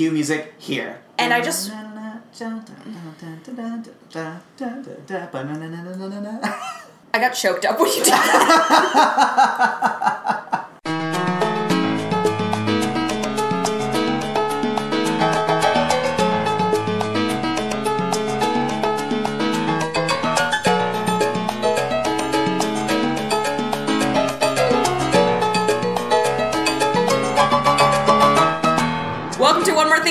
cue music here. And I just... I got choked up when you did that.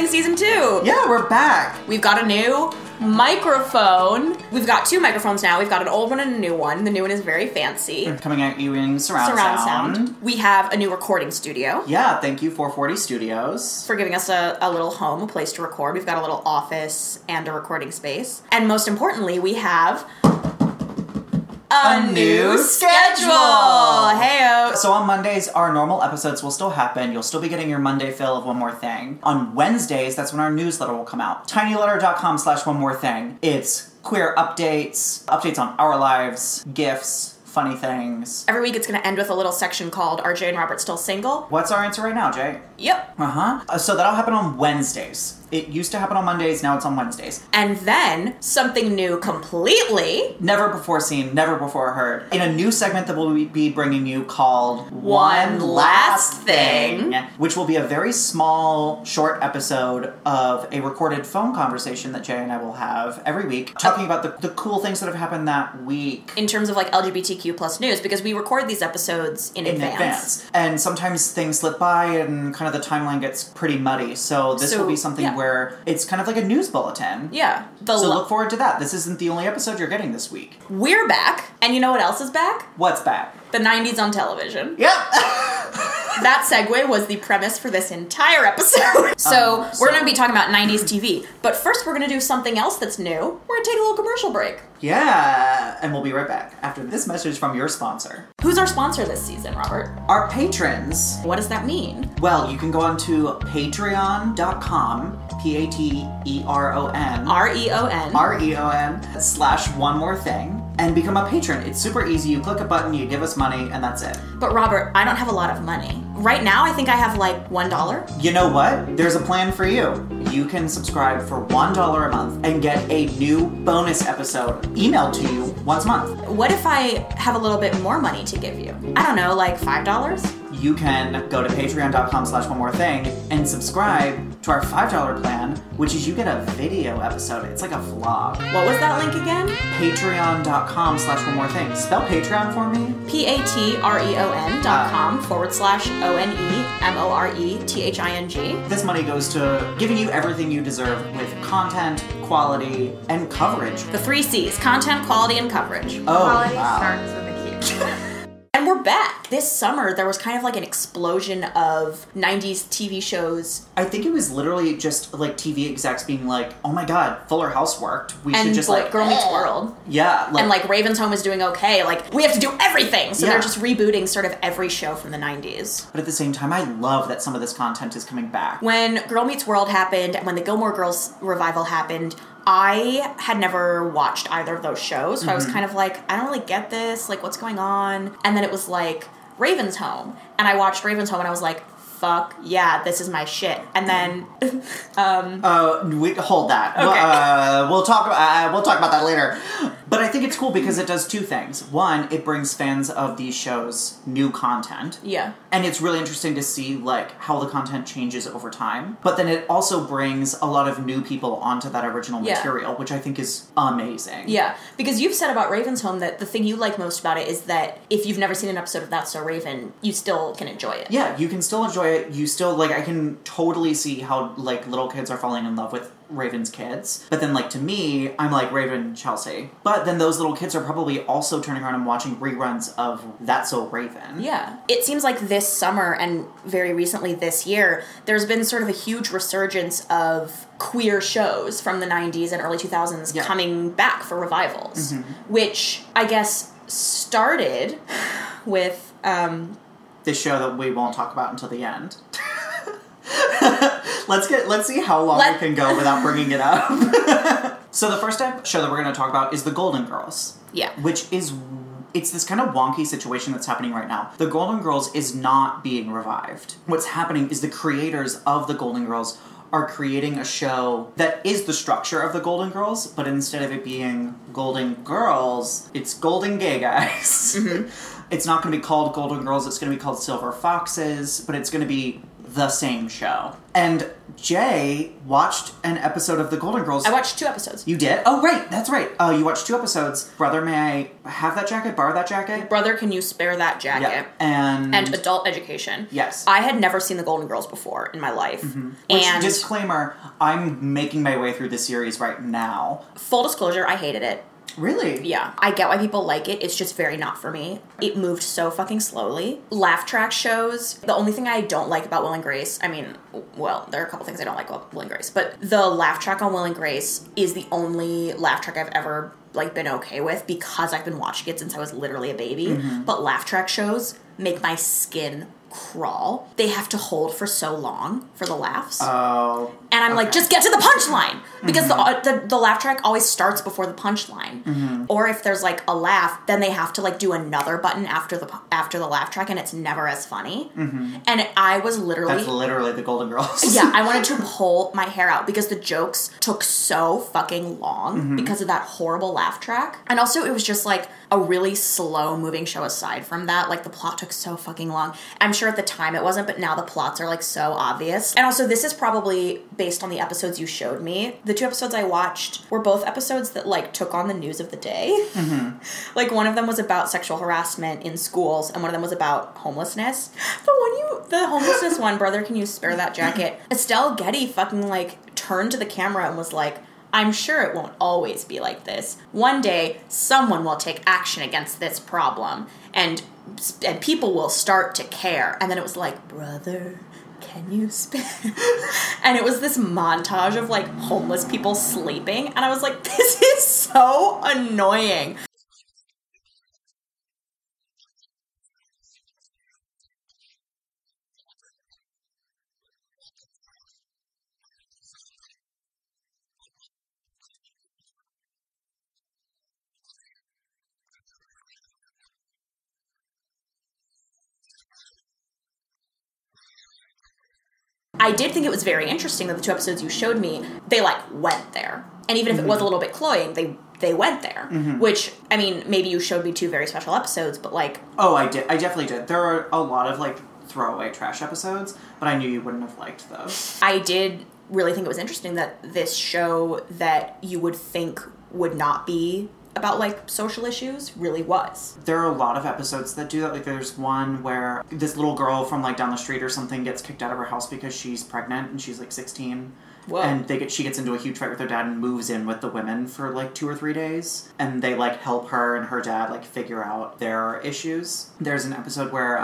Season 2. Yeah, we're back. We've got a new microphone. We've got two microphones now. We've got an old one and a new one. The new one is very fancy. We're coming at you in surround sound. We have a new recording studio. Yeah, thank you 440 Studios for giving us a little home, a place to record. We've got a little office and a recording space. And most importantly, we have a new schedule! Heyo! So on Mondays, our normal episodes will still happen. You'll still be getting your Monday fill of One More Thing. On Wednesdays, that's when our newsletter will come out. tinyletter.com/onemorething. It's queer updates, updates on our lives, gifts, funny things. Every week it's going to end with a little section called Are Jay and Robert Still Single? What's our answer right now, Jay? Yep. Uh-huh. So that'll happen on Wednesdays. It used to happen on Mondays, now it's on Wednesdays. And then, something new completely. Never before seen, never before heard. In a new segment that we'll be bringing you called One Last Thing. Which will be a very small, short episode of a recorded phone conversation that Jay and I will have every week. Talking about the cool things that have happened that week. In terms of like LGBTQ plus news, because we record these episodes in advance. And sometimes things slip by and kind of the timeline gets pretty muddy. So this will be something... Yeah. Where it's kind of like a news bulletin. Yeah. So look forward to that. This isn't the only episode you're getting this week. We're back. And you know what else is back? What's back? The 90s on television. Yep. That segue was the premise for this entire episode. So we're going to be talking about 90s TV. But first we're going to do something else that's new. We're going to take a little commercial break. Yeah, and we'll be right back after this message from your sponsor. Who's our sponsor this season, Robert? Our patrons. What does that mean? Well, you can go on to patreon.com, P-A-T-E-R-O-N. R-E-O-N. R-E-O-N /One More Thing. And become a patron. It's super easy. You click a button, you give us money, and that's it. But Robert, I don't have a lot of money. Right now, I think I have like $1. You know what? There's a plan for you. You can subscribe for $1 a month and get a new bonus episode emailed to you once a month. What if I have a little bit more money to give you? I don't know, like $5? You can go to patreon.com/onemorething and subscribe to our $5 plan, which is you get a video episode. It's like a vlog. What was that link again? Patreon.com/onemorething. Spell Patreon for me. patreon.com/onemorething. This money goes to giving you everything you deserve with content, quality, and coverage. The 3 C's. Content, quality, and coverage. Oh, quality starts with a Q. And we're back. This summer, there was kind of like an explosion of 90s TV shows. I think it was literally just like TV execs being like, oh my god, Fuller House worked. We should just like... Girl Meets World. Yeah. And like Raven's Home is doing okay. Like, we have to do everything. So they're just rebooting sort of every show from the 90s. But at the same time, I love that some of this content is coming back. When Girl Meets World happened, and when the Gilmore Girls revival happened... I had never watched either of those shows, so I was kind of like, I don't really get this, like, what's going on? And then it was, like, Raven's Home. And I watched Raven's Home, and I was like, fuck, yeah, this is my shit. And then, hold that. Okay. We'll talk about that later. But I think it's cool because it does two things. One, it brings fans of these shows new content. Yeah. And it's really interesting to see, like, how the content changes over time. But then it also brings a lot of new people onto that original material, which I think is amazing. Yeah. Because you've said about Raven's Home that the thing you like most about it is that if you've never seen an episode of That's So Raven, you still can enjoy it. Yeah, you can still enjoy it. You still, like, I can totally see how, like, little kids are falling in love with Raven's kids. But then, like, to me, I'm like, Raven, Chelsea. But then those little kids are probably also turning around and watching reruns of That's So Raven. Yeah. It seems like this summer and very recently this year, there's been sort of a huge resurgence of queer shows from the 90s and early 2000s coming back for revivals. Which, I guess, started with... this show that we won't talk about until the end. Let's see how long we can go without bringing it up. So the first show that we're going to talk about is The Golden Girls. Yeah. Which is... It's this kind of wonky situation that's happening right now. The Golden Girls is not being revived. What's happening is the creators of The Golden Girls are creating a show that is the structure of The Golden Girls, but instead of it being Golden Girls, it's Golden Gay Guys. Mm-hmm. It's not going to be called Golden Girls, it's going to be called Silver Foxes, but it's going to be the same show. And Jay watched an episode of The Golden Girls. I watched two episodes. You did? Oh, right. That's right. Oh, you watched two episodes. Brother, may I have that jacket? Borrow that jacket? Brother, can you spare that jacket? Yeah. And adult education. Yes. I had never seen The Golden Girls before in my life. Mm-hmm. Which, and disclaimer, I'm making my way through the series right now. Full disclosure, I hated it. Really? Yeah. I get why people like it. It's just very not for me. It moved so fucking slowly. Laugh track shows. The only thing I don't like about Will and Grace, I mean, well, there are a couple things I don't like about Will and Grace, but the laugh track on Will and Grace is the only laugh track I've ever, like, been okay with because I've been watching it since I was literally a baby. Mm-hmm. But laugh track shows make my skin crawl. They have to hold for so long for the laughs. Oh. And I'm like, just get to the punchline! Because mm-hmm. the laugh track always starts before the punchline. Mm-hmm. Or if there's, like, a laugh, then they have to, like, do another button after the laugh track, and it's never as funny. Mm-hmm. And I was literally... That's literally The Golden Girls. Yeah, I wanted to pull my hair out because the jokes took so fucking long mm-hmm. because of that horrible laugh track. And also, it was just, like, a really slow-moving show aside from that. Like, the plot took so fucking long. I'm sure at the time it wasn't, but now the plots are, like, so obvious. And also, this is probably based on the episodes you showed me. The two episodes I watched were both episodes that, like, took on the news of the day. Mm-hmm. Like, one of them was about sexual harassment in schools, and one of them was about homelessness. The homelessness one, Brother, can you spare that jacket? Estelle Getty fucking, like, turned to the camera and was like, I'm sure it won't always be like this. One day, someone will take action against this problem, and people will start to care. And then it was like, Brother, can you spare? And it was this montage of, like, homeless people sleeping. And I was like, this is so annoying. I did think it was very interesting that the two episodes you showed me, they, like, went there. And even if it was a little bit cloying, they went there. Mm-hmm. Which, I mean, maybe you showed me two very special episodes, but, like... Oh, I did. I definitely did. There are a lot of, like, throwaway trash episodes, but I knew you wouldn't have liked those. I did really think it was interesting that this show that you would think would not be about, like, social issues really was. There are a lot of episodes that do that. Like, there's one where this little girl from, like, down the street or something gets kicked out of her house because she's pregnant and she's, like, 16. Whoa. And she gets into a huge fight with her dad and moves in with the women for, like, 2 or 3 days. And they, like, help her and her dad, like, figure out their issues. There's an episode where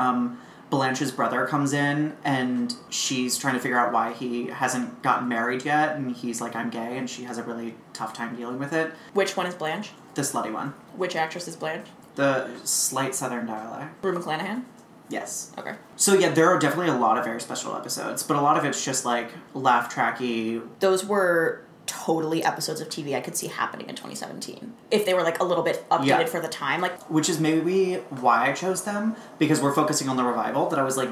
Blanche's brother comes in and she's trying to figure out why he hasn't gotten married yet. And he's like, I'm gay. And she has a really tough time dealing with it. Which one is Blanche? The slutty one. Which actress is Blanche? The slight southern dialect. Rue McClanahan? Yes. Okay. So yeah, there are definitely a lot of very special episodes, but a lot of it's just, like, laugh tracky. Those were totally episodes of TV I could see happening in 2017. If they were, like, a little bit updated for the time. Which is maybe why I chose them, because we're focusing on the revival, that I was like,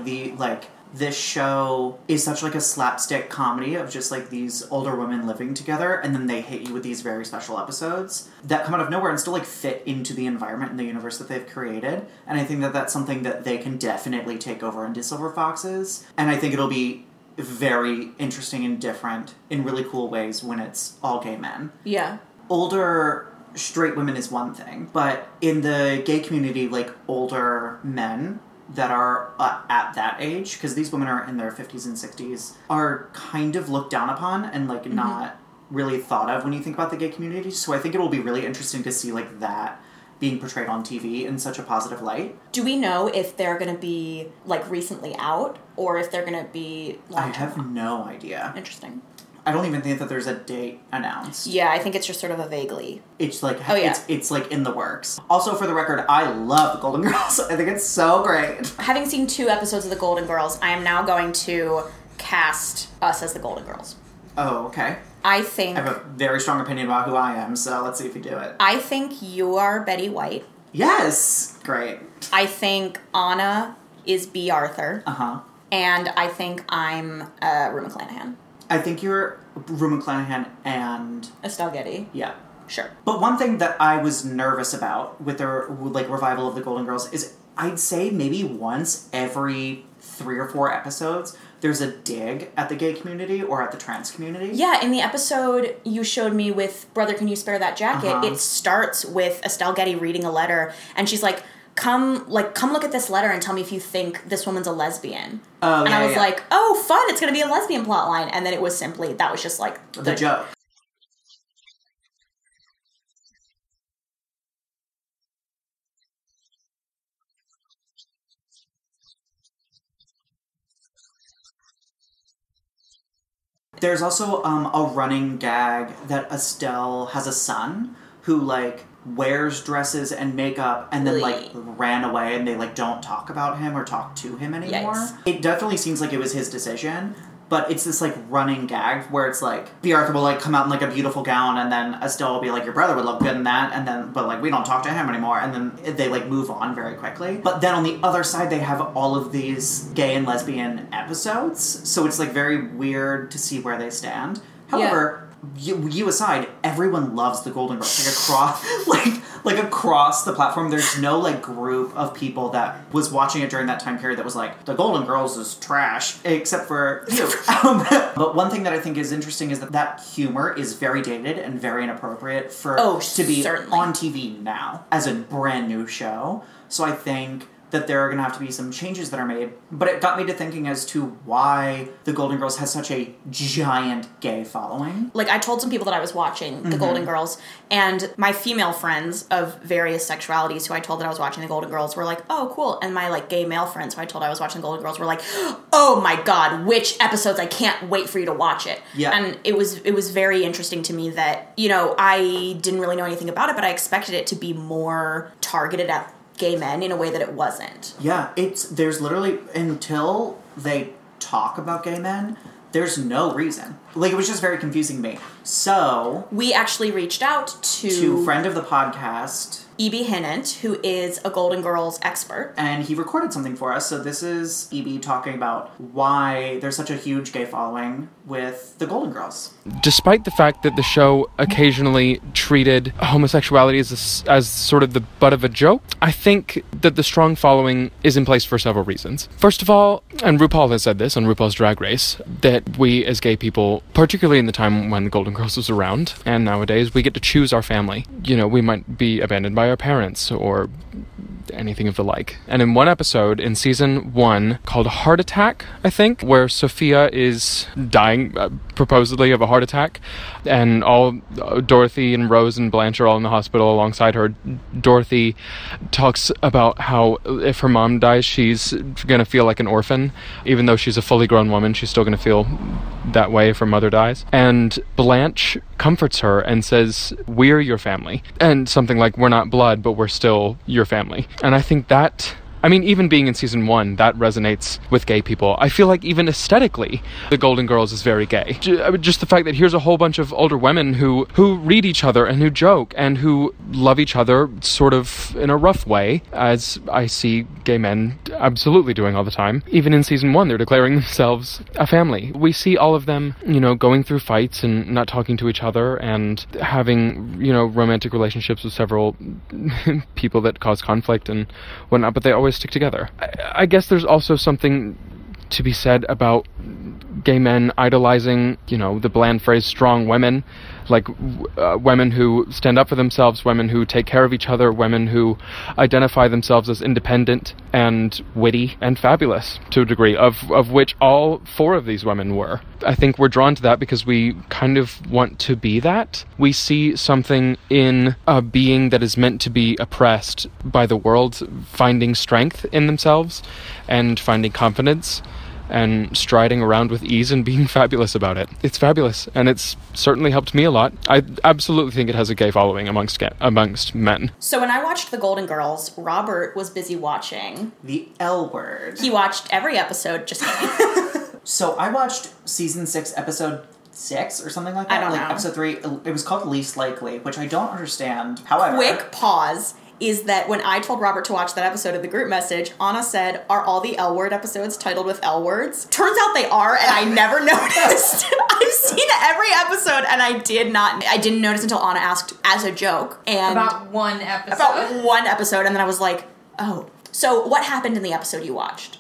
this show is such, like, a slapstick comedy of just, like, these older women living together, and then they hit you with these very special episodes that come out of nowhere and still, like, fit into the environment and the universe that they've created. And I think that that's something that they can definitely take over into Silver Foxes. And I think it'll be very interesting and different in really cool ways when it's all gay men. Yeah. Older straight women is one thing, but in the gay community, like, older men that are at that age, because these women are in their 50s and 60s, are kind of looked down upon and, like, mm-hmm. not really thought of when you think about the gay community. So I think it will be really interesting to see, like, that being portrayed on TV in such a positive light. Do we know if they're going to be, like, recently out or if they're going to be long-term? I have no idea. Interesting. I don't even think that there's a date announced. Yeah, I think it's just sort of a vaguely. It's like, oh, yeah. It's like in the works. Also, for the record, I love The Golden Girls. I think it's so great. Having seen two episodes of The Golden Girls, I am now going to cast us as The Golden Girls. Oh, okay. I have a very strong opinion about who I am, so let's see if you do it. I think you are Betty White. Yes! Great. I think Anna is Bea Arthur. Uh-huh. And I think I'm Rue McClanahan. I think you're Rue McClanahan and... Estelle Getty. Yeah. Sure. But one thing that I was nervous about with the revival of The Golden Girls is I'd say maybe once every 3 or 4 episodes, there's a dig at the gay community or at the trans community. Yeah, in the episode you showed me with Brother Can You Spare That Jacket, it starts with Estelle Getty reading a letter, and she's like, Come look at this letter and tell me if you think this woman's a lesbian. Oh, and I was like, oh, fun, it's going to be a lesbian plotline. And then it was simply, that was just like... The joke. There's also a running gag that Estelle has a son who, like, wears dresses and makeup and then, like, ran away and they, like, don't talk about him or talk to him anymore. Yikes. It definitely seems like it was his decision, but it's this, like, running gag where it's, like, Bea Arthur will, like, come out in, like, a beautiful gown and then Estelle will be like, your brother would look good in that, and then, but, like, we don't talk to him anymore, and then they, like, move on very quickly. But then on the other side, they have all of these gay and lesbian episodes, so it's, like, very weird to see where they stand. However... Yeah. You aside, everyone loves The Golden Girls. Across the platform, there's no, like, group of people that was watching it during that time period that was like, The Golden Girls is trash, except for you. But one thing that I think is interesting is that humor is very dated and very inappropriate to be on TV now as a brand new show. So I think that there are going to have to be some changes that are made. But it got me to thinking as to why The Golden Girls has such a giant gay following. Like, I told some people that I was watching The Golden Girls, and my female friends of various sexualities who I told that I was watching The Golden Girls were like, oh, cool. And my, like, gay male friends who I told I was watching The Golden Girls were like, oh my God, which episodes? I can't wait for you to watch it. Yeah. And it was very interesting to me that, you know, I didn't really know anything about it, but I expected it to be more targeted at gay men in a way that it wasn't. Yeah, there's literally, until they talk about gay men, there's no reason. Like, it was just very confusing to me. So... we actually reached out to friend of the podcast... E.B. Hinnant, who is a Golden Girls expert. And he recorded something for us. So this is E.B. talking about why there's such a huge gay following with The Golden Girls. Despite the fact that the show occasionally treated homosexuality as sort of the butt of a joke, I think that the strong following is in place for several reasons. First of all, and RuPaul has said this on RuPaul's Drag Race, that we as gay people, particularly in the time when The Golden Girls was around, and nowadays, we get to choose our family. You know, we might be abandoned by our parents or anything of the like. And in one episode in season 1 called Heart Attack, I think, where Sophia is dying supposedly of a heart attack, and all Dorothy and Rose and Blanche are all in the hospital alongside her. Dorothy talks about how if her mom dies, she's gonna feel like an orphan. Even though she's a fully grown woman, she's still gonna feel that way if her mother dies. And Blanche comforts her and says, we're your family. And something like, we're not blood, but we're still your family. And I think that... I mean, even being in season 1, that resonates with gay people. I feel like even aesthetically, The Golden Girls is very gay. Just the fact that here's a whole bunch of older women who read each other and who joke and who love each other sort of in a rough way, as I see gay men absolutely doing all the time. Even in season 1, they're declaring themselves a family. We see all of them, you know, going through fights and not talking to each other and having, you know, romantic relationships with several people that cause conflict and whatnot, but they always stick together. I guess there's also something to be said about gay men idolizing, you know, the bland phrase strong women, like women who stand up for themselves, women who take care of each other, women who identify themselves as independent and witty and fabulous to a degree, of which all 4 of these women were. I think we're drawn to that because we kind of want to be that. We see something in a being that is meant to be oppressed by the world finding strength in themselves and finding confidence and striding around with ease and being fabulous about it. It's fabulous, and it's certainly helped me a lot. I absolutely think it has a gay following amongst men. So when I watched The Golden Girls, Robert was busy watching... The L Word. He watched every episode, just kidding. So I watched season 6, episode 6 or something like that. I don't know. Episode 3, it was called Least Likely, which I don't understand. However... Quick pause. is that when I told Robert to watch that episode of the group message, Anna said, "Are all the L Word episodes titled with L words?" Turns out they are, and I never noticed. I've seen every episode, and I didn't notice until Anna asked as a joke. And About one episode, and then I was like, oh. So what happened in the episode you watched?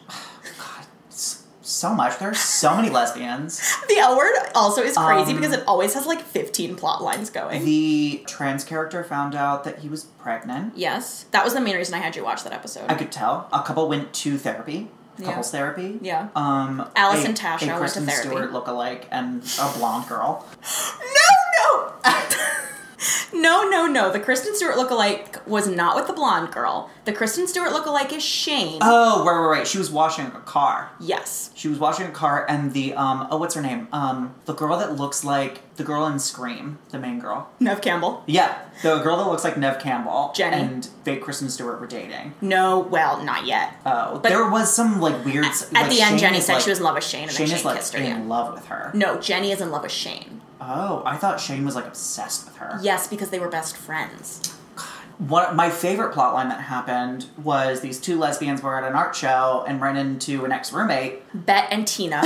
So much. There are so many lesbians. The L Word also is crazy because it always has like 15 plot lines going. The trans character found out that he was pregnant. Yes. That was the main reason I had you watch that episode. I could tell. A couple went to therapy. Couples therapy. Yeah. Alice and Tasha went to therapy. A Kristen Stewart lookalike and a blonde girl. No. The Kristen Stewart lookalike was not with the blonde girl. The Kristen Stewart lookalike is Shane. Oh, right. She was washing a car. Yes. She was washing a car, and the, what's her name? The girl that looks like the girl in Scream, the main girl. Neve Campbell. Yeah. The girl that looks like Neve Campbell. Jenny. And fake Kristen Stewart were dating. No, well, not yet. Oh. But there was some, like, weird... At the end, Jenny said she was in love with Shane, and then Shane kissed her. Shane is, like, in love with her. No, Jenny is in love with Shane. Oh, I thought Shane was, like, obsessed with her. Yes, because they were best friends. God. My favorite plotline that happened was these two lesbians were at an art show and ran into an ex-roommate. Bet and Tina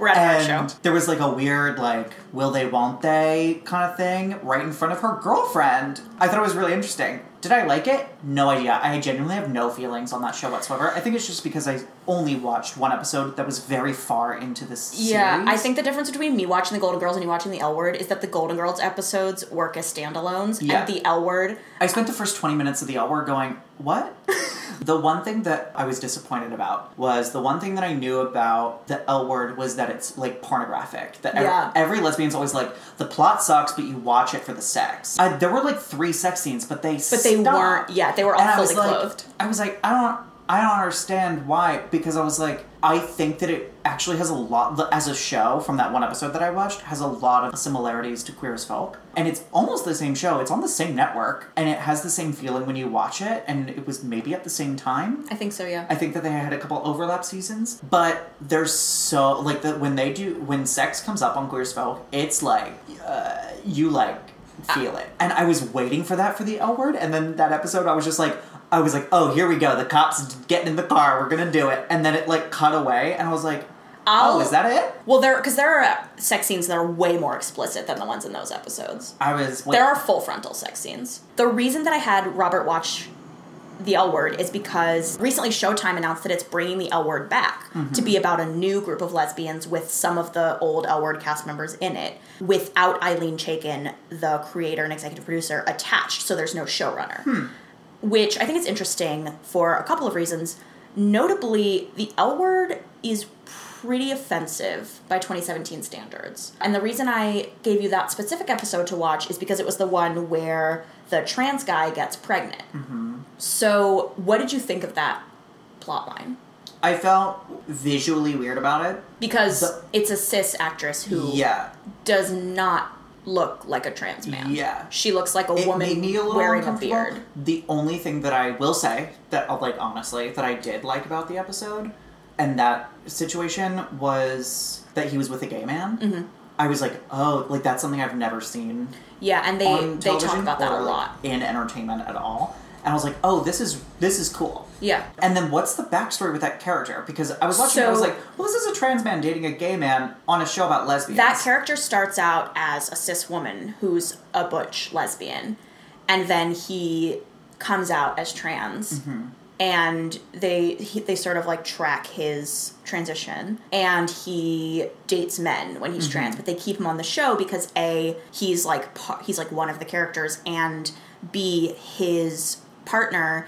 were at an art show. There was, like, a weird, like, will they, won't they kind of thing right in front of her girlfriend. I thought it was really interesting. Did I like it? No idea. I genuinely have no feelings on that show whatsoever. I think it's just because I only watched one episode that was very far into this series. Yeah, I think the difference between me watching The Golden Girls and you watching The L Word is that The Golden Girls episodes work as standalones, and The L Word... I spent the first 20 minutes of The L Word going, what? The one thing that I was disappointed about was the one thing that I knew about The L Word was that it's, like, pornographic. That every lesbian's always like, the plot sucks, but you watch it for the sex. There were, like, 3 sex scenes, they were all fully clothed. I was like, I don't understand why, because I was like, I think that it actually has a lot, as a show from that one episode that I watched, has a lot of similarities to Queer as Folk. And it's almost the same show. It's on the same network, and it has the same feeling when you watch it, and it was maybe at the same time. I think so, yeah. I think that they had a couple overlap seasons, but they're so, like, when sex comes up on Queer as Folk, it's like, you, like, feel it. And I was waiting for that for The L Word, and then that episode I was like, oh, here we go. The cops getting in the car. We're going to do it. And then it, like, cut away. And I was like, oh, is that it? Well, because there are sex scenes that are way more explicit than the ones in those episodes. There are full frontal sex scenes. The reason that I had Robert watch The L Word is because recently Showtime announced that it's bringing The L Word back to be about a new group of lesbians with some of the old L Word cast members in it without Ilene Chaiken, the creator and executive producer, attached. So there's no showrunner. Which I think is interesting for a couple of reasons. Notably, The L Word is pretty offensive by 2017 standards. And the reason I gave you that specific episode to watch is because it was the one where the trans guy gets pregnant. So what did you think of that plotline? I felt visually weird about it. Because it's a cis actress who does not look like a trans man. Yeah. She looks like a woman wearing a beard. The only thing that I will say that, like, honestly, that I did like about the episode and that situation was that he was with a gay man. I was like, oh, like, that's something I've never seen. Yeah, and they talk about that a lot. In entertainment at all. And I was like, oh, this is cool. Yeah. And then what's the backstory with that character? Because I was watching it, I was like, well, this is a trans man dating a gay man on a show about lesbians. That character starts out as a cis woman who's a butch lesbian. And then he comes out as trans. And they sort of, like, track his transition. And he dates men when he's trans. But they keep him on the show because, A, he's, like, one of the characters. And, B, his partner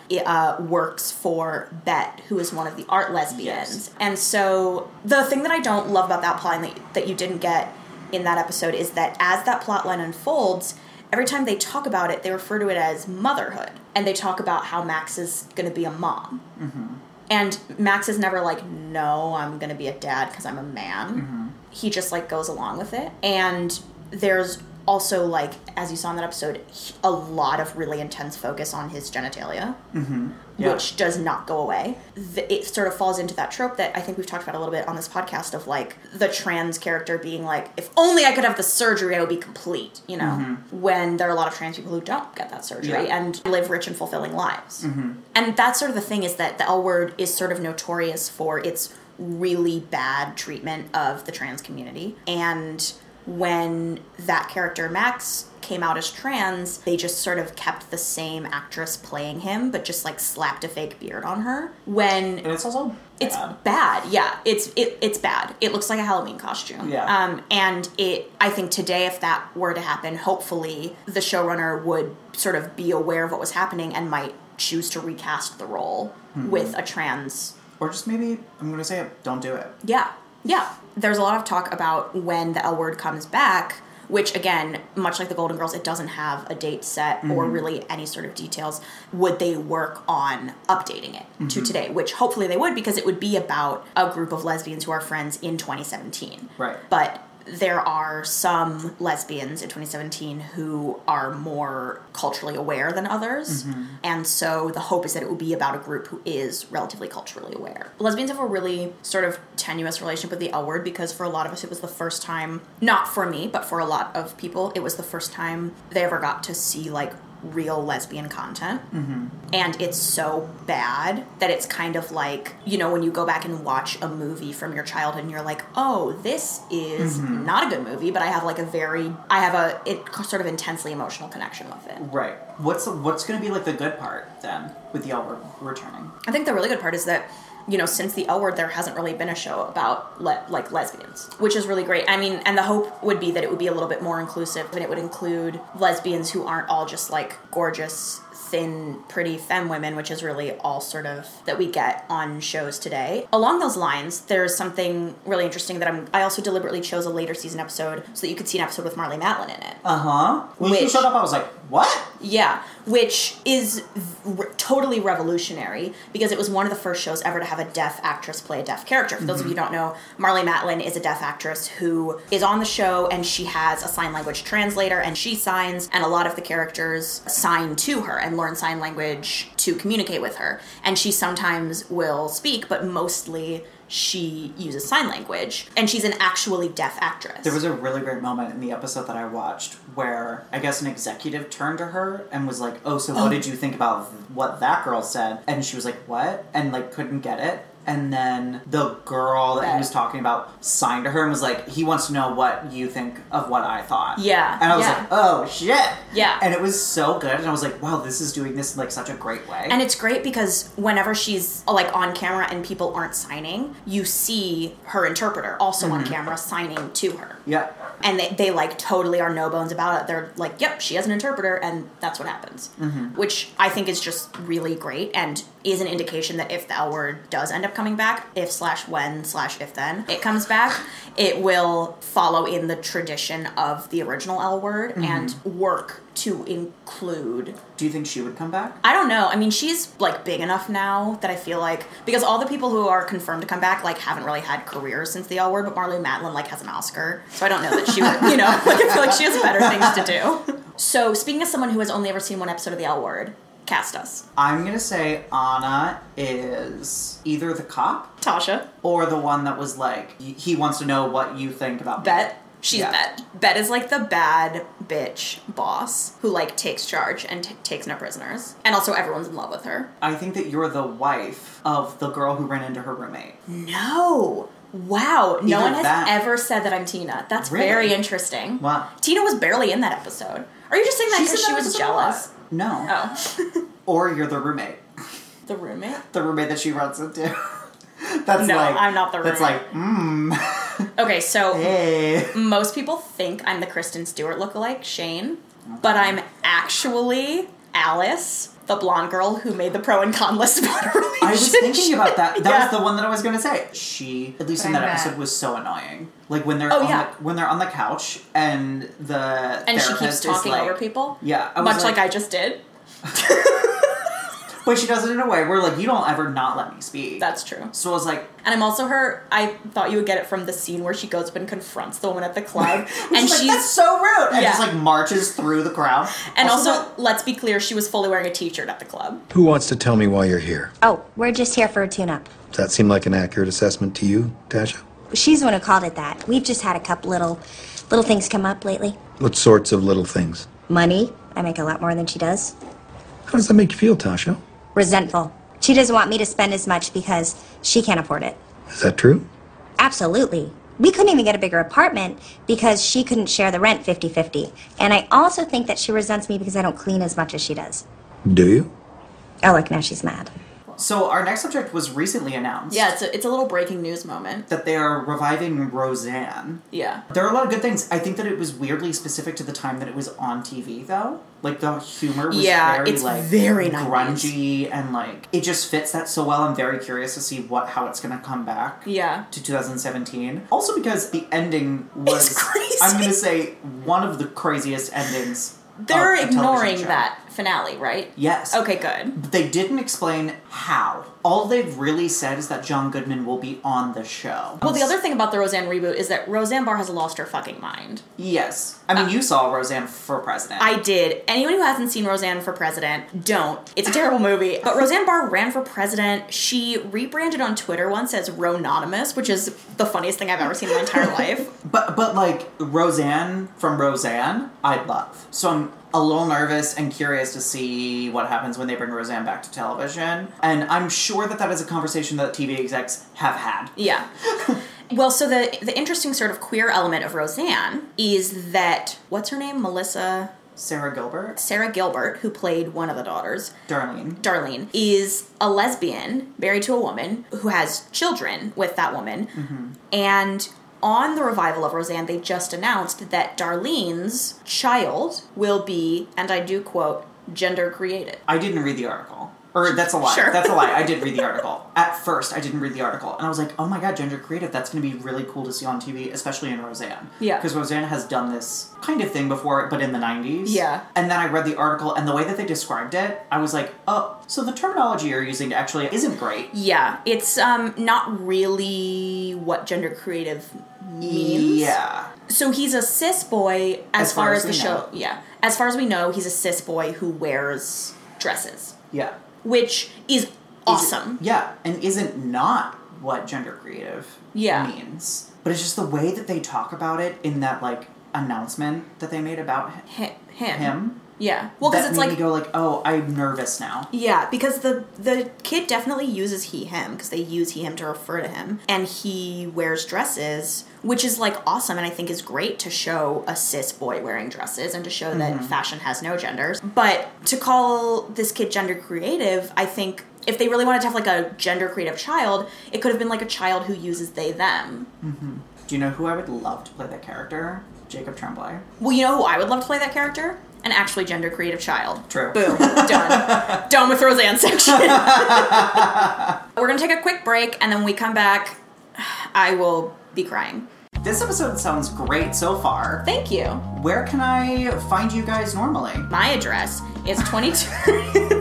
works for Bet, who is one of the art lesbians. Yes. And so the thing that I don't love about that plotline that you didn't get in that episode is that as that plotline unfolds, every time they talk about it, they refer to it as motherhood. And they talk about how Max is going to be a mom. And Max is never like, no, I'm going to be a dad because I'm a man. He just, like, goes along with it. And there's Also, like, as you saw in that episode, a lot of really intense focus on his genitalia, mm-hmm. yeah. which does not go away. It sort of falls into that trope that I think we've talked about a little bit on this podcast of, like, the trans character being like, if only I could have the surgery, I would be complete, you know? Mm-hmm. When there are a lot of trans people who don't get that surgery yeah. and live rich and fulfilling lives. Mm-hmm. And that's sort of the thing, is that the L Word is sort of notorious for its really bad treatment of the trans community. And when that character, Max, came out as trans, they just sort of kept the same actress playing him, but just, like, slapped a fake beard on her. And it's also bad. It's bad, yeah. It's bad. It looks like a Halloween costume. Yeah. I think today, if that were to happen, hopefully the showrunner would sort of be aware of what was happening and might choose to recast the role mm-hmm. with a trans... Or just maybe, I'm going to say it, don't do it. Yeah. Yeah. There's a lot of talk about when the L Word comes back, which, again, much like the Golden Girls, it doesn't have a date set mm-hmm. or really any sort of details. Would they work on updating it mm-hmm. to today? Which hopefully they would, because it would be about a group of lesbians who are friends in 2017. Right. But there are some lesbians in 2017 who are more culturally aware than others. Mm-hmm. And so the hope is that it will be about a group who is relatively culturally aware. Lesbians have a really sort of tenuous relationship with the L Word, because for a lot of us it was the first time, not for me, but for a lot of people, it was the first time they ever got to see, like, real lesbian content. Mm-hmm. And it's so bad that it's kind of like, you know, when you go back and watch a movie from your childhood and you're like, oh, this is mm-hmm. not a good movie, but I have, like, I have a sort of intensely emotional connection with it. Right. What's going to be, like, the good part then with the L Word returning? I think the really good part is that, you know, since the L Word, there hasn't really been a show about, lesbians, which is really great. I mean, and the hope would be that it would be a little bit more inclusive, and it would include lesbians who aren't all just, like, gorgeous, thin, pretty femme women, which is really all sort of that we get on shows today. Along those lines, there's something really interesting that I also deliberately chose a later season episode so that you could see an episode with Marlee Matlin in it. Uh-huh. When she showed up, I was like, what? Yeah, which is totally revolutionary, because it was one of the first shows ever to have a deaf actress play a deaf character. For mm-hmm. those of you who don't know, Marlee Matlin is a deaf actress who is on the show, and she has a sign language translator, and she signs, and a lot of the characters sign to her and learn sign language to communicate with her. And she sometimes will speak, but mostly she uses sign language, and she's an actually deaf actress. There was a really great moment in the episode that I watched where I guess an executive turned to her and was like, oh, what did you think about what that girl said? And she was like, what? And, like, couldn't get it. And then the girl that he was talking about signed to her and was like, he wants to know what you think of what I thought. Yeah. And I was like, oh, shit. Yeah. And it was so good. And I was like, wow, this is doing this in, like, such a great way. And it's great because whenever she's, like, on camera and people aren't signing, you see her interpreter also mm-hmm. on camera signing to her. Yeah. And they like, totally are no bones about it. They're like, yep, she has an interpreter, and that's what happens. Mm-hmm. Which I think is just really great and is an indication that if the L Word does end up coming back, if/when/if then it comes back, it will follow in the tradition of the original L Word mm-hmm. and work to include... Do you think she would come back? I don't know. I mean, she's, like, big enough now that I feel like... Because all the people who are confirmed to come back, like, haven't really had careers since the L Word, but Marlee Matlin, like, has an Oscar. So I don't know that she would, you know? Like, I feel like she has better things to do. So, speaking of someone who has only ever seen one episode of the L Word... Cast us. I'm going to say Anna is either the cop... Tasha. Or the one that was like, he wants to know what you think about... Bet. She's Bet. Bet is, like, the bad bitch boss who, like, takes charge and takes no prisoners. And also everyone's in love with her. I think that you're the wife of the girl who ran into her roommate. No. Wow. Either no one has ever said that I'm Tina. That's really? Very interesting. Wow. Tina was barely in that episode. Are you just saying that because she was jealous? No. Oh. Or you're the roommate. The roommate? The roommate that she runs into. That's no, like... No, I'm not the roommate. That's like, Okay, so... Hey. Most people think I'm the Kristen Stewart lookalike, Shane. Okay. But I'm actually Alice, the blonde girl who made the pro and con list about her relationship. I was thinking about that. That was the one that I was going to say. She, at least in that episode, was so annoying. Like, when they're when they're on the couch and the therapist she keeps talking over people. Yeah, much like I just did. But she does it in a way where, like, you don't ever not let me speak. That's true. So I was like... And I'm also her... I thought you would get it from the scene where she goes up and confronts the woman at the club. And she's like, that's so rude! And just, like, marches through the crowd. And also, let's be clear, she was fully wearing a t-shirt at the club. Who wants to tell me why you're here? Oh, we're just here for a tune-up. Does that seem like an accurate assessment to you, Tasha? She's the one who called it that. We've just had a couple little things come up lately. What sorts of little things? Money. I make a lot more than she does. How does that make you feel, Tasha? Resentful. She doesn't want me to spend as much because she can't afford it. Is that true? Absolutely. We couldn't even get a bigger apartment because she couldn't share the rent 50-50. And I also think that she resents me because I don't clean as much as she does. Do you? Oh, look, now she's mad. So our next subject was recently announced. Yeah, it's a little breaking news moment. That they are reviving Roseanne. Yeah. There are a lot of good things. I think that it was weirdly specific to the time that it was on TV, though. Like, the humor was very grungy, and, like, it just fits that so well. I'm very curious to see how it's going to come back to 2017. Also because the ending was, crazy. I'm going to say, one of the craziest endings. They're ignoring that finale, right? Yes. Okay, good. But they didn't explain how. All they've really said is that John Goodman will be on the show. Well, the other thing about the Roseanne reboot is that Roseanne Barr has lost her fucking mind. Yes. I mean, you saw Roseanne for President. I did. Anyone who hasn't seen Roseanne for President, don't. It's a terrible movie. But Roseanne Barr ran for president. She rebranded on Twitter once as Rononymous, which is the funniest thing I've ever seen in my entire life. But like, Roseanne from Roseanne, I love. So I'm a little nervous and curious to see what happens when they bring Roseanne back to television. And I'm sure that is a conversation that TV execs have had. Yeah. Well, so the interesting sort of queer element of Roseanne is that, what's her name? Sarah Gilbert, who played one of the daughters. Darlene is a lesbian married to a woman who has children with that woman. Mm-hmm. And on the revival of Roseanne, they just announced that Darlene's child will be, and I do quote, gender created. I didn't read the article. Or that's a lie. Sure. That's a lie. I did read the article. At first, I didn't read the article. And I was like, oh my God, gender creative. That's going to be really cool to see on TV, especially in Roseanne. Yeah. Because Roseanne has done this kind of thing before, but in the 90s. Yeah. And then I read the article, and the way that they described it, I was like, oh, so the terminology you're using actually isn't great. Yeah. It's not really what gender creative means. Yeah. So he's a cis boy as far as the show. Yeah. As far as we know, he's a cis boy who wears dresses. Yeah. Which is awesome. And isn't not what gender creative means. But it's just the way that they talk about it in that, like, announcement that they made about him. Yeah. Well, because it's like... That made me go like, oh, I'm nervous now. Yeah, because the kid definitely uses he, him, because they use he, him to refer to him. And he wears dresses, which is, like, awesome, and I think is great to show a cis boy wearing dresses and to show that fashion has no genders. But to call this kid gender creative, I think... If they really wanted to have, like, a gender creative child, it could have been, like, a child who uses they, them. Mm-hmm. Do you know who I would love to play that character? Jacob Tremblay. Well, you know who I would love to play that character? An actually gender creative child. True. Boom. Done. Done with Roseanne section. We're going to take a quick break, and then when we come back, I will be crying. This episode sounds great so far. Thank you. Where can I find you guys normally? My address is 22...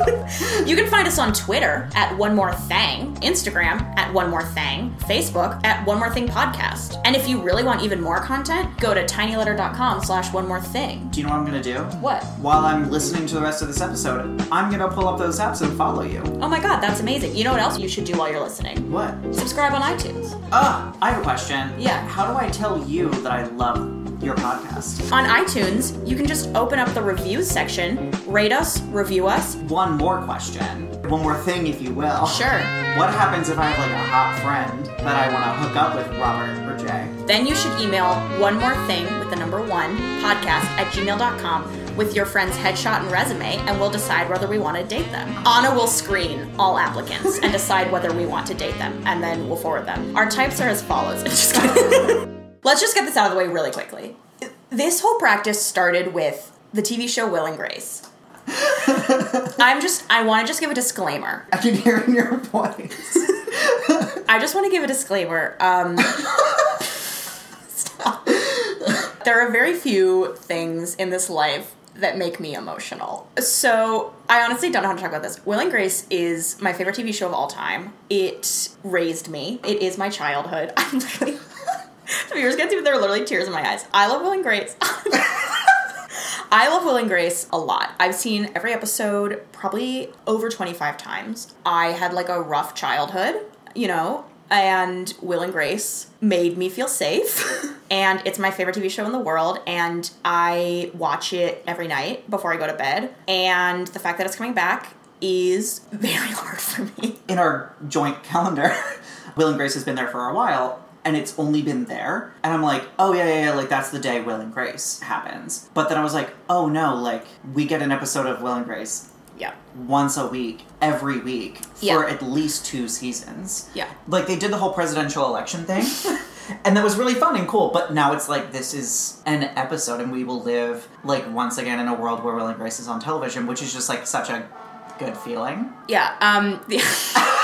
You can find us on Twitter at One More Thing, Instagram at One More Thing, Facebook at One More Thing Podcast. And if you really want even more content, go to tinyletter.com/onemorething. Do you know what I'm going to do? What? While I'm listening to the rest of this episode, I'm going to pull up those apps and follow you. Oh my God, that's amazing. You know what else you should do while you're listening? What? Subscribe on iTunes. I have a question. Yeah. How do I tell you that I love your podcast? On iTunes, you can just open up the reviews section, rate us, review us. One more question. One more thing, if you will. Sure. What happens if I have, like, a hot friend that I want to hook up with, Robert or Jay? Then you should email onemorething1podcast@gmail.com with your friend's headshot and resume, and we'll decide whether we want to date them. Anna will screen all applicants and decide whether we want to date them, and then we'll forward them. Our types are as follows. Just kidding. Let's just get this out of the way really quickly. This whole practice started with the TV show Will and Grace. I want to just give a disclaimer. I can hear in your voice. I just want to give a disclaimer. Stop. There are very few things in this life that make me emotional. So I honestly don't know how to talk about this. Will and Grace is my favorite TV show of all time. It raised me. It is my childhood. I'm literally... The viewers can't see, but there are literally tears in my eyes. I love Will and Grace. I love Will and Grace a lot. I've seen every episode probably over 25 times. I had like a rough childhood, you know, and Will and Grace made me feel safe. And it's my favorite TV show in the world, and I watch it every night before I go to bed. And the fact that it's coming back is very hard for me. In our joint calendar, Will and Grace has been there for a while, and it's only been there. And I'm like, oh, yeah, like, that's the day Will and Grace happens. But then I was like, oh, no, like, we get an episode of Will and Grace once a week, every week, for at least 2 seasons. Yeah. Like, they did the whole presidential election thing. And that was really fun and cool, but now it's like, this is an episode, and we will live, like, once again in a world where Will and Grace is on television, which is just, like, such a good feeling. Yeah, yeah.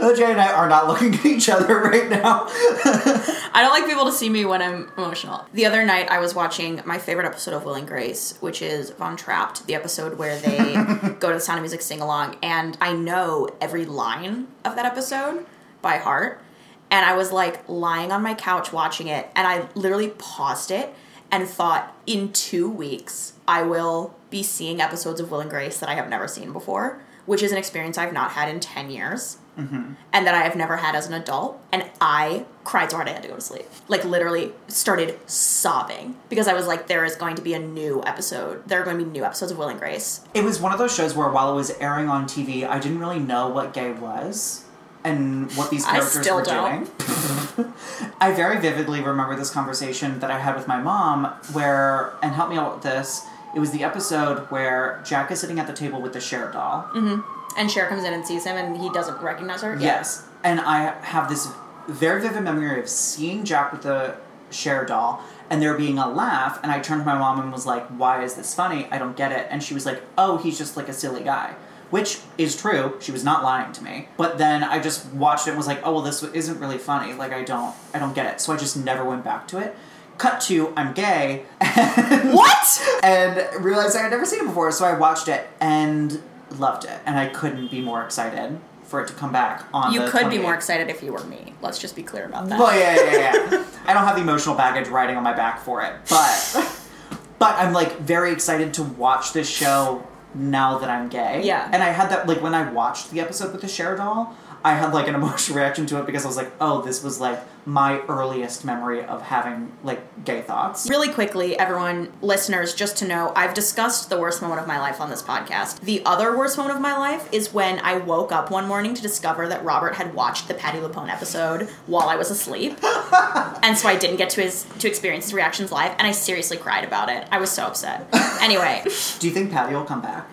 OJ and I are not looking at each other right now. I don't like people to see me when I'm emotional. The other night I was watching my favorite episode of Will and Grace, which is Von Trapped, the episode where they go to the Sound of Music sing-along, and I know every line of that episode by heart. And I was, like, lying on my couch watching it, and I literally paused it and thought, in 2 weeks, I will be seeing episodes of Will and Grace that I have never seen before, which is an experience I've not had in 10 years, and that I have never had as an adult, and I cried so hard I had to go to sleep. Like, literally started sobbing, because I was like, there is going to be a new episode. There are going to be new episodes of Will and Grace. It was one of those shows where, while it was airing on TV, I didn't really know what gay was. And what these characters were doing. I very vividly remember this conversation that I had with my mom where, and help me out with this, it was the episode where Jack is sitting at the table with the Cher doll. Mm-hmm. And Cher comes in and sees him and he doesn't recognize her. Yes. And I have this very vivid memory of seeing Jack with the Cher doll and there being a laugh, and I turned to my mom and was like, why is this funny? I don't get it. And she was like, oh, he's just like a silly guy. Which is true. She was not lying to me. But then I just watched it and was like, oh, well, this isn't really funny. Like, I don't get it. So I just never went back to it. Cut to, I'm gay. And what? And realized I had never seen it before. So I watched it and loved it. And I couldn't be more excited for it to come back on the 28th. You could be more excited if you were me. Let's just be clear about that. Well, yeah. I don't have the emotional baggage riding on my back for it. But I'm, like, very excited to watch this show now that I'm gay. Yeah. And I had that, like, when I watched the episode with the Cher doll, I had, like, an emotional reaction to it because I was like, oh, this was, like, my earliest memory of having, like, gay thoughts. Really quickly, everyone, listeners, just to know, I've discussed the worst moment of my life on this podcast. The other worst moment of my life is when I woke up one morning to discover that Robert had watched the Patti LuPone episode while I was asleep. And so I didn't get to experience his reactions live, and I seriously cried about it. I was so upset. Anyway. Do you think Patti will come back?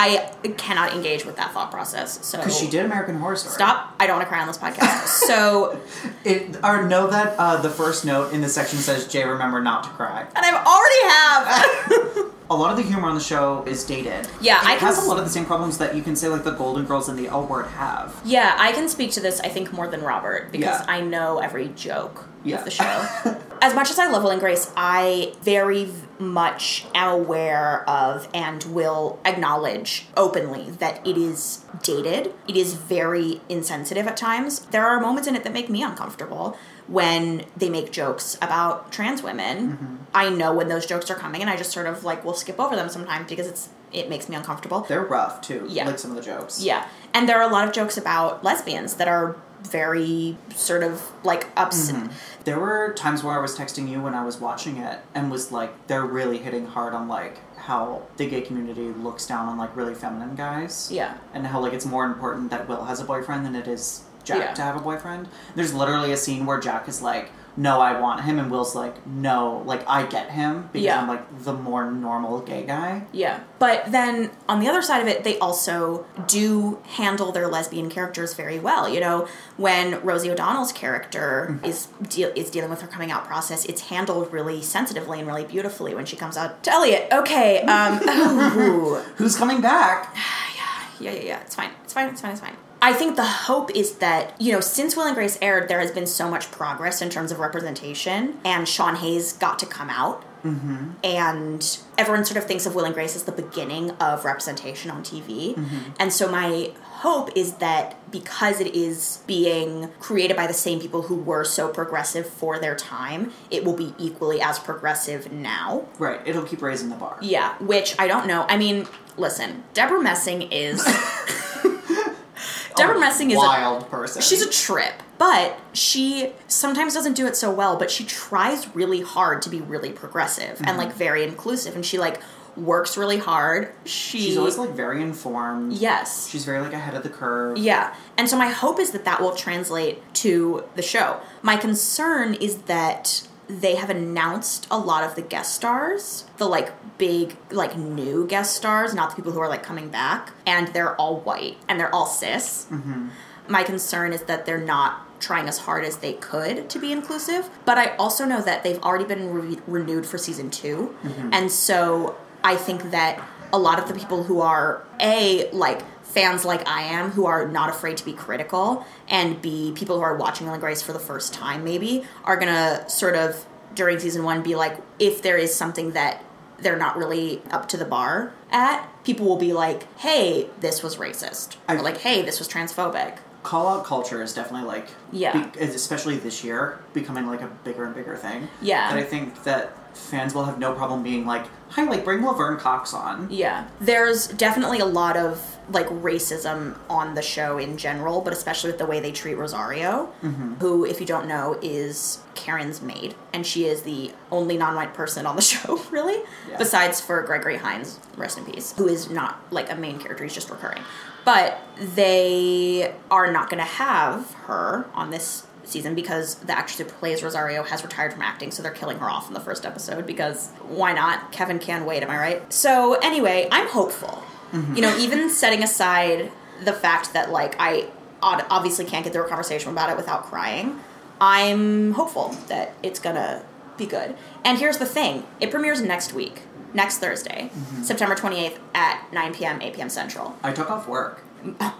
I cannot engage with that thought process. So because she did American Horror Story. Stop. I don't want to cry on this podcast. So the first note in this section says, Jay, remember not to cry. And I already have. A lot of the humor on the show is dated. Yeah, it has a lot of the same problems that you can say, like, the Golden Girls and the L Word have. Yeah, I can speak to this, I think, more than Robert because I know every joke of the show. As much as I love Will and Grace, I very much am aware of and will acknowledge openly that it is dated. It is very insensitive at times. There are moments in it that make me uncomfortable when they make jokes about trans women. Mm-hmm. I know when those jokes are coming, and I just sort of, like, will skip over them sometimes because it makes me uncomfortable. They're rough, too. Yeah. Like, some of the jokes. Yeah. And there are a lot of jokes about lesbians that are very sort of, like, ups. Mm-hmm. There were times where I was texting you when I was watching it and was like, they're really hitting hard on, like, how the gay community looks down on, like, really feminine guys. Yeah. And how, like, it's more important that Will has a boyfriend than it is Jack to have a boyfriend. There's literally a scene where Jack is like, no, I want him, and Will's like, no, like, I get him because I'm, like, the more normal gay guy. Yeah. But then on the other side of it, they also do handle their lesbian characters very well. You know, when Rosie O'Donnell's character is dealing with her coming out process, it's handled really sensitively and really beautifully when she comes out to Elliot. Okay. Who's coming back? Yeah. It's fine. I think the hope is that, you know, since Will and Grace aired, there has been so much progress in terms of representation, and Sean Hayes got to come out. Mm-hmm. And everyone sort of thinks of Will and Grace as the beginning of representation on TV. Mm-hmm. And so my hope is that because it is being created by the same people who were so progressive for their time, it will be equally as progressive now. Right. It'll keep raising the bar. Yeah. Which I don't know. I mean, listen, Debra Messing is... Debra Messing is a wild person. She's a trip. But she sometimes doesn't do it so well, but she tries really hard to be really progressive mm-hmm. and, like, very inclusive. And she, like, works really hard. She's always, like, very informed. Yes. She's very, like, ahead of the curve. Yeah. And so my hope is that that will translate to the show. My concern is that they have announced a lot of the guest stars, the, like, big, like, new guest stars, not the people who are, like, coming back. And they're all white. And they're all cis. Mm-hmm. My concern is that they're not trying as hard as they could to be inclusive. But I also know that they've already been renewed for season 2. Mm-hmm. And so I think that a lot of the people who are, A, like, fans like I am, who are not afraid to be critical, and B, people who are watching Will and Grace for the first time maybe, are going to sort of, during season 1, be like, if there is something that they're not really up to the bar at, people will be like, hey, this was racist. Or like, hey, this was transphobic. Call-out culture is definitely, like, especially this year, becoming, like, a bigger and bigger thing. Yeah. And I think that fans will have no problem being like, hi, like, bring Laverne Cox on. Yeah. There's definitely a lot of, like, racism on the show in general, but especially with the way they treat Rosario, mm-hmm. who, if you don't know, is Karen's maid. And she is the only non-white person on the show, really, besides for Gregory Hines, rest in peace, who is not, like, a main character. He's just recurring. But they are not going to have her on this season because the actress who plays Rosario has retired from acting, so they're killing her off in the first episode because why not? Kevin can wait, am I right? So anyway, I'm hopeful. Mm-hmm. You know, even setting aside the fact that, like, I obviously can't get through a conversation about it without crying, I'm hopeful that it's gonna be good. And here's the thing. It premieres next week, next Thursday, mm-hmm. September 28th at 9 p.m., 8 p.m. Central. I took off work.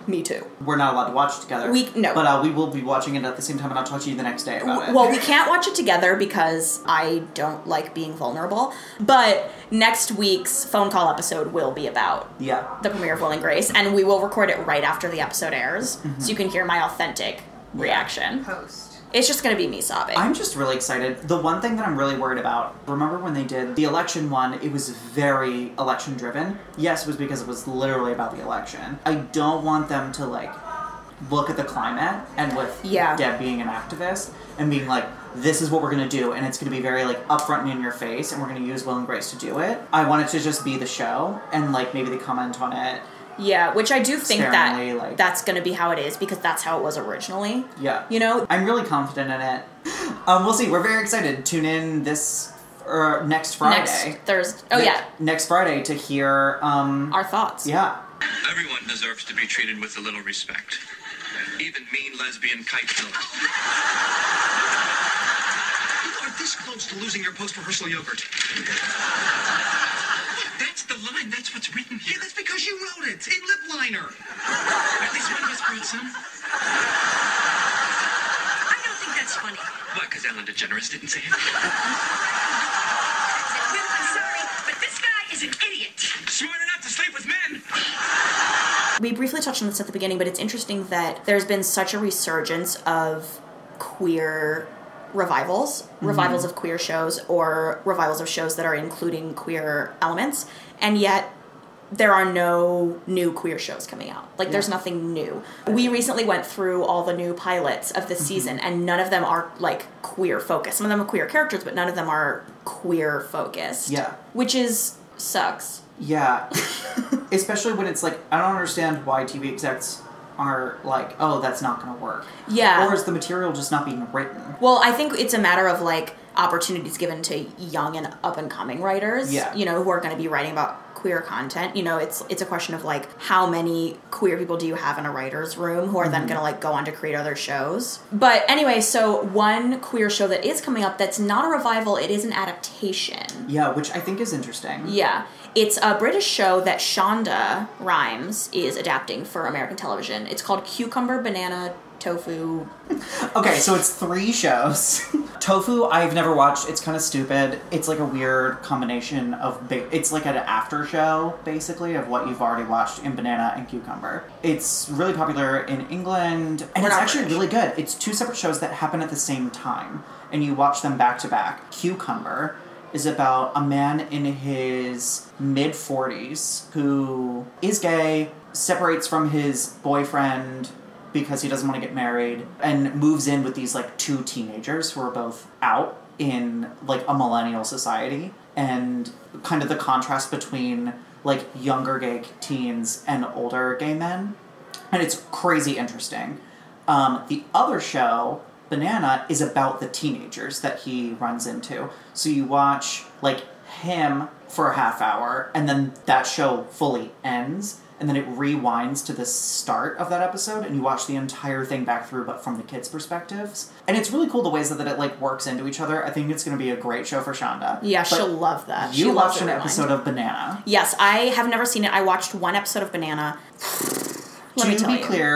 Me too. We're not allowed to watch it together. No. But we will be watching it at the same time, and I'll talk to you the next day about it. Well, we can't watch it together because I don't like being vulnerable. But next week's phone call episode will be about the premiere of Will and Grace, and we will record it right after the episode airs, mm-hmm. so you can hear my authentic reaction. It's just going to be me sobbing. I'm just really excited. The one thing that I'm really worried about, remember when they did the election one, it was very election-driven. Yes, it was because it was literally about the election. I don't want them to, like, look at the climate and with Deb being an activist and being like, this is what we're going to do, and it's going to be very, like, upfront and in your face, and we're going to use Will and Grace to do it. I want it to just be the show, and, like, maybe they comment on it. Yeah, which I do think that that's going to be how it is, because that's how it was originally. Yeah. You know? I'm really confident in it. We'll see. We're very excited. Tune in this next Friday. Next Thursday. Next Friday to hear... our thoughts. Yeah. Everyone deserves to be treated with a little respect. Even mean lesbian kite killers. You are this close to losing your post-rehearsal yogurt. The line, that's what's written here. Yeah, that's because you wrote it in lip liner. At least one of us brought some. I don't think that's funny. Why? Because Ellen DeGeneres didn't say it. Well, I'm sorry, but this guy is an idiot. Smart enough to sleep with men. We briefly touched on this at the beginning, but it's interesting that there's been such a resurgence of queer revivals mm-hmm. of queer shows, or revivals of shows that are including queer elements, and yet there are no new queer shows coming out. Like, there's nothing new. We recently went through all the new pilots of this mm-hmm. season, and none of them are, like, queer-focused. Some of them are queer characters, but none of them are queer-focused. Yeah. Which is... sucks. Yeah. Especially when it's like, I don't understand why TV execs... are like, oh, that's not going to work. Yeah. Or is the material just not being written? Well, I think it's a matter of, like, opportunities given to young and up-and-coming writers, you know, who are going to be writing about queer content, you know, it's a question of, like, how many queer people do you have in a writer's room who are then going to, like, go on to create other shows. But anyway, so one queer show that is coming up that's not a revival, it is an adaptation. Yeah, which I think is interesting. Yeah. It's a British show that Shonda Rhimes is adapting for American television. It's called Cucumber, Banana, Tofu. Okay, so it's three shows. Tofu, I've never watched. It's kind of stupid. It's like a weird combination of... It's like an after show, basically, of what you've already watched in Banana and Cucumber. It's really popular in England, and it's actually really good. It's two separate shows that happen at the same time, and you watch them back to back. Cucumber is about a man in his mid-40s who is gay, separates from his boyfriend... because he doesn't want to get married, and moves in with these, like, two teenagers who are both out in, like, a millennial society, and kind of the contrast between, like, younger gay teens and older gay men. And it's crazy interesting. The other show, Banana, is about the teenagers that he runs into. So you watch, like, him for a half hour, and then that show fully ends, and then it rewinds to the start of that episode, and you watch the entire thing back through, but from the kids' perspectives. And it's really cool the ways that it, like, works into each other. I think it's going to be a great show for Shonda. Yeah, but she'll love that. You watched an episode of Banana. Yes, I have never seen it. I watched one episode of Banana. Let me be clear,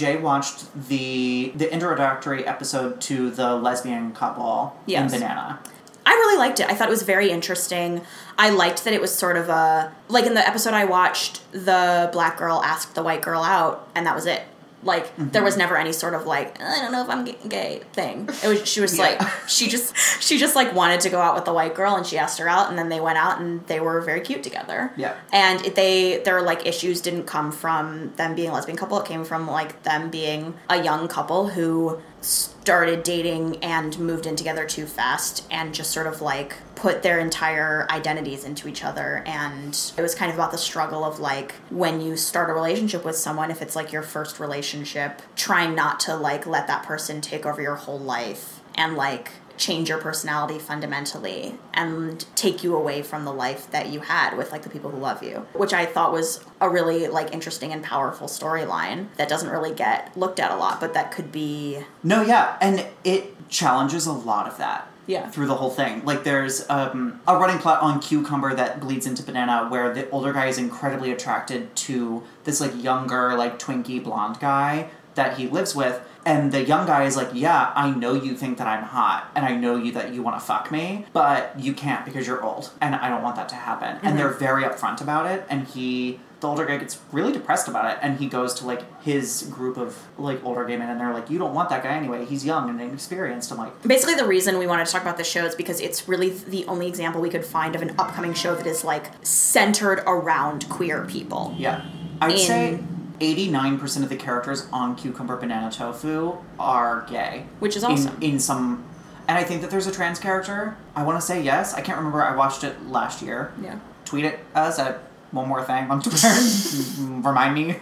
Jay watched the introductory episode to the lesbian couple in Banana. I really liked it. I thought it was very interesting. I liked that it was sort of a... Like, in the episode I watched, the black girl asked the white girl out, and that was it. Like, there was never any sort of, like, I don't know if I'm gay thing. It was, she was, like... She just, like, wanted to go out with the white girl, and she asked her out, and then they went out, and they were very cute together. Yeah. And their, like, issues didn't come from them being a lesbian couple. It came from, like, them being a young couple who... started dating and moved in together too fast and just sort of, like, put their entire identities into each other. And it was kind of about the struggle of, like, when you start a relationship with someone, if it's, like, your first relationship, trying not to, like, let that person take over your whole life and, like, change your personality fundamentally and take you away from the life that you had with, like, the people who love you, which I thought was a really, like, interesting and powerful storyline that doesn't really get looked at a lot, but that could be... No, yeah, and it challenges a lot of that. Yeah. Through the whole thing. Like, there's a running plot on Cucumber that bleeds into Banana where the older guy is incredibly attracted to this, like, younger, like, twinkie blonde guy that he lives with. And the young guy is like, yeah, I know you think that I'm hot, and I know you that you want to fuck me, but you can't because you're old, and I don't want that to happen. Mm-hmm. And they're very upfront about it, and the older guy gets really depressed about it, and he goes to, like, his group of, like, older gay men, and they're like, you don't want that guy anyway, he's young and inexperienced. I'm like... Basically, the reason we wanted to talk about this show is because it's really the only example we could find of an upcoming show that is, like, centered around queer people. Yeah. I'd say... 89% of the characters on Cucumber, Banana, Tofu are gay. Which is awesome. In some... And I think that there's a trans character. I want to say yes. I can't remember. I watched it last year. Yeah. Tweet at us at One More Thing on Twitter. Remind me.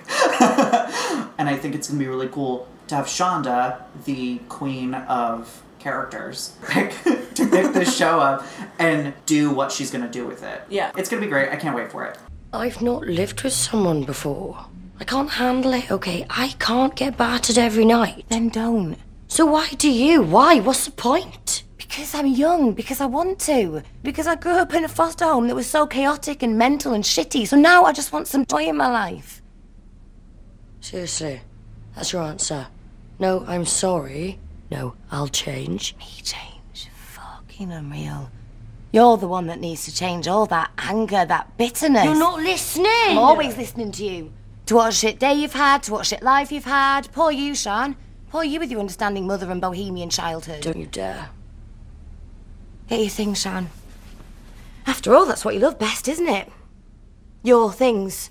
And I think it's going to be really cool to have Shonda, the queen of characters, pick this show up and do what she's going to do with it. Yeah. It's going to be great. I can't wait for it. I've not lived with someone before. I can't handle it, okay? I can't get battered every night. Then don't. So why do you? Why? What's the point? Because I'm young, because I want to. Because I grew up in a foster home that was so chaotic and mental and shitty, so now I just want some joy in my life. Seriously, that's your answer. No, I'm sorry. No, I'll change. Me change? Fucking unreal. You're the one that needs to change all that anger, that bitterness. You're not listening! I'm always listening to you. To what shit day you've had, to what shit life you've had. Poor you, Sian. Poor you with your understanding mother and bohemian childhood. Don't you dare. Get your things, Sian. After all, that's what you love best, isn't it? Your things.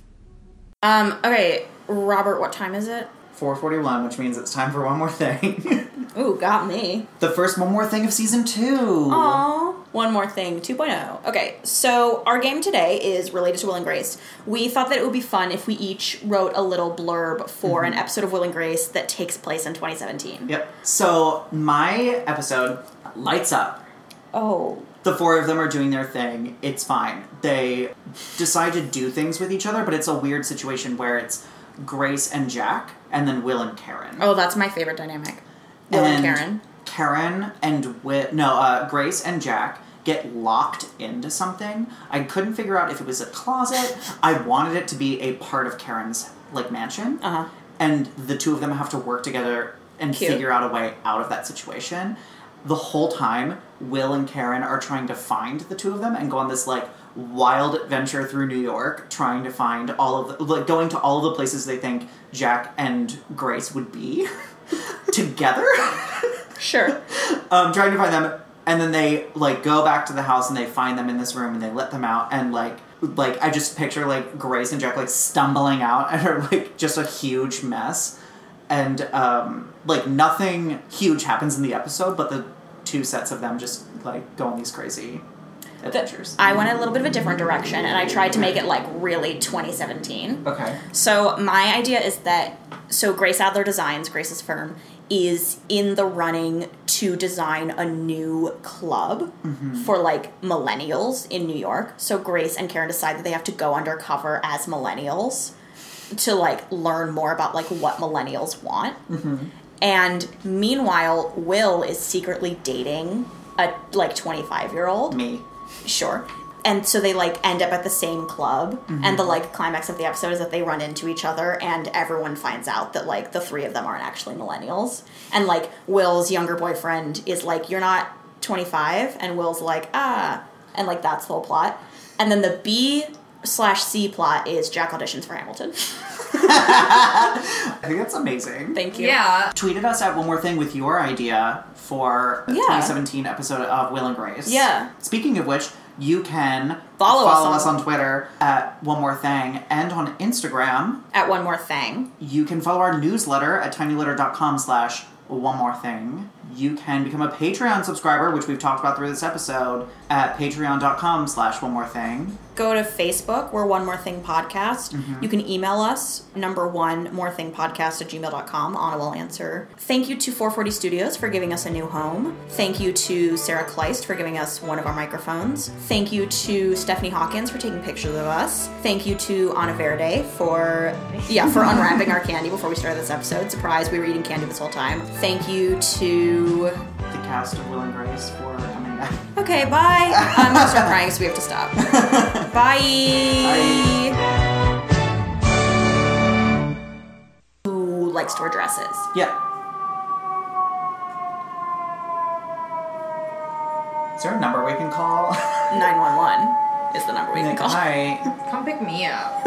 Okay, Robert, what time is it? 4:41, which means it's time for One More Thing. Ooh, got me. The first One More Thing of season 2. Aww. One More Thing 2.0. Okay, so our game today is related to Will and Grace. We thought that it would be fun if we each wrote a little blurb for an episode of Will and Grace that takes place in 2017. Yep. So my episode, Lights Up, Oh. The four of them are doing their thing. It's fine. They decide to do things with each other, but it's a weird situation where it's Grace and Jack, and then Will and Karen. Oh, that's my favorite dynamic. Will and Karen. Karen and Grace and Jack get locked into something. I couldn't figure out if it was a closet. I wanted it to be a part of Karen's, like, mansion. Uh-huh. And the two of them have to work together and figure out a way out of that situation. The whole time, Will and Karen are trying to find the two of them and go on this, like, wild adventure through New York, trying to find all of the, like, going to all of the places they think Jack and Grace would be together. Sure. Trying to find them. And then they, like, go back to the house and they find them in this room and they let them out. And, like I just picture, like, Grace and Jack, like, stumbling out and are, like, just a huge mess. And, like, nothing huge happens in the episode, but the two sets of them just, like, go on these crazy adventures. I went a little bit of a different direction, and I tried to make it, like, really 2017. Okay. So my idea is that, so Grace Adler Designs, Grace's firm, is in the running to design a new club for, like, millennials in New York. So Grace and Karen decide that they have to go undercover as millennials to, like, learn more about, like, what millennials want. Mm-hmm. And meanwhile, Will is secretly dating a, like, 25-year-old. Me. Sure. And so they, like, end up at the same club. Mm-hmm. And the, like, climax of the episode is that they run into each other and everyone finds out that, like, the three of them aren't actually millennials. And, like, Will's younger boyfriend is like, you're not 25. And Will's like, ah. And, like, that's the whole plot. And then the B/C plot is Jack auditions for Hamilton. I think that's amazing. Thank you. Yeah. Tweeted us at One More Thing with your idea for the 2017 episode of Will and Grace. Yeah. Speaking of which, you can follow us on Twitter at One More Thing and on Instagram at One More Thing. You can follow our newsletter at tinyletter.com/One More Thing. You can become a Patreon subscriber, which we've talked about through this episode, at patreon.com/One More Thing. Go to Facebook. We're One More Thing Podcast. Mm-hmm. You can email us, number1morethingpodcast@gmail.com. Anna will answer. Thank you to 440 Studios for giving us a new home. Thank you to Sarah Kleist for giving us one of our microphones. Thank you to Stephanie Hawkins for taking pictures of us. Thank you to Anna Verde for unwrapping our candy before we started this episode. Surprise, we were eating candy this whole time. Thank you to the cast of Will and Grace for coming back. Okay, bye. I'm going to start crying, so we have to stop. Bye. Who likes to wear dresses? Yeah. Is there a number we can call? 911 is the number we can call. Hi. Come pick me up.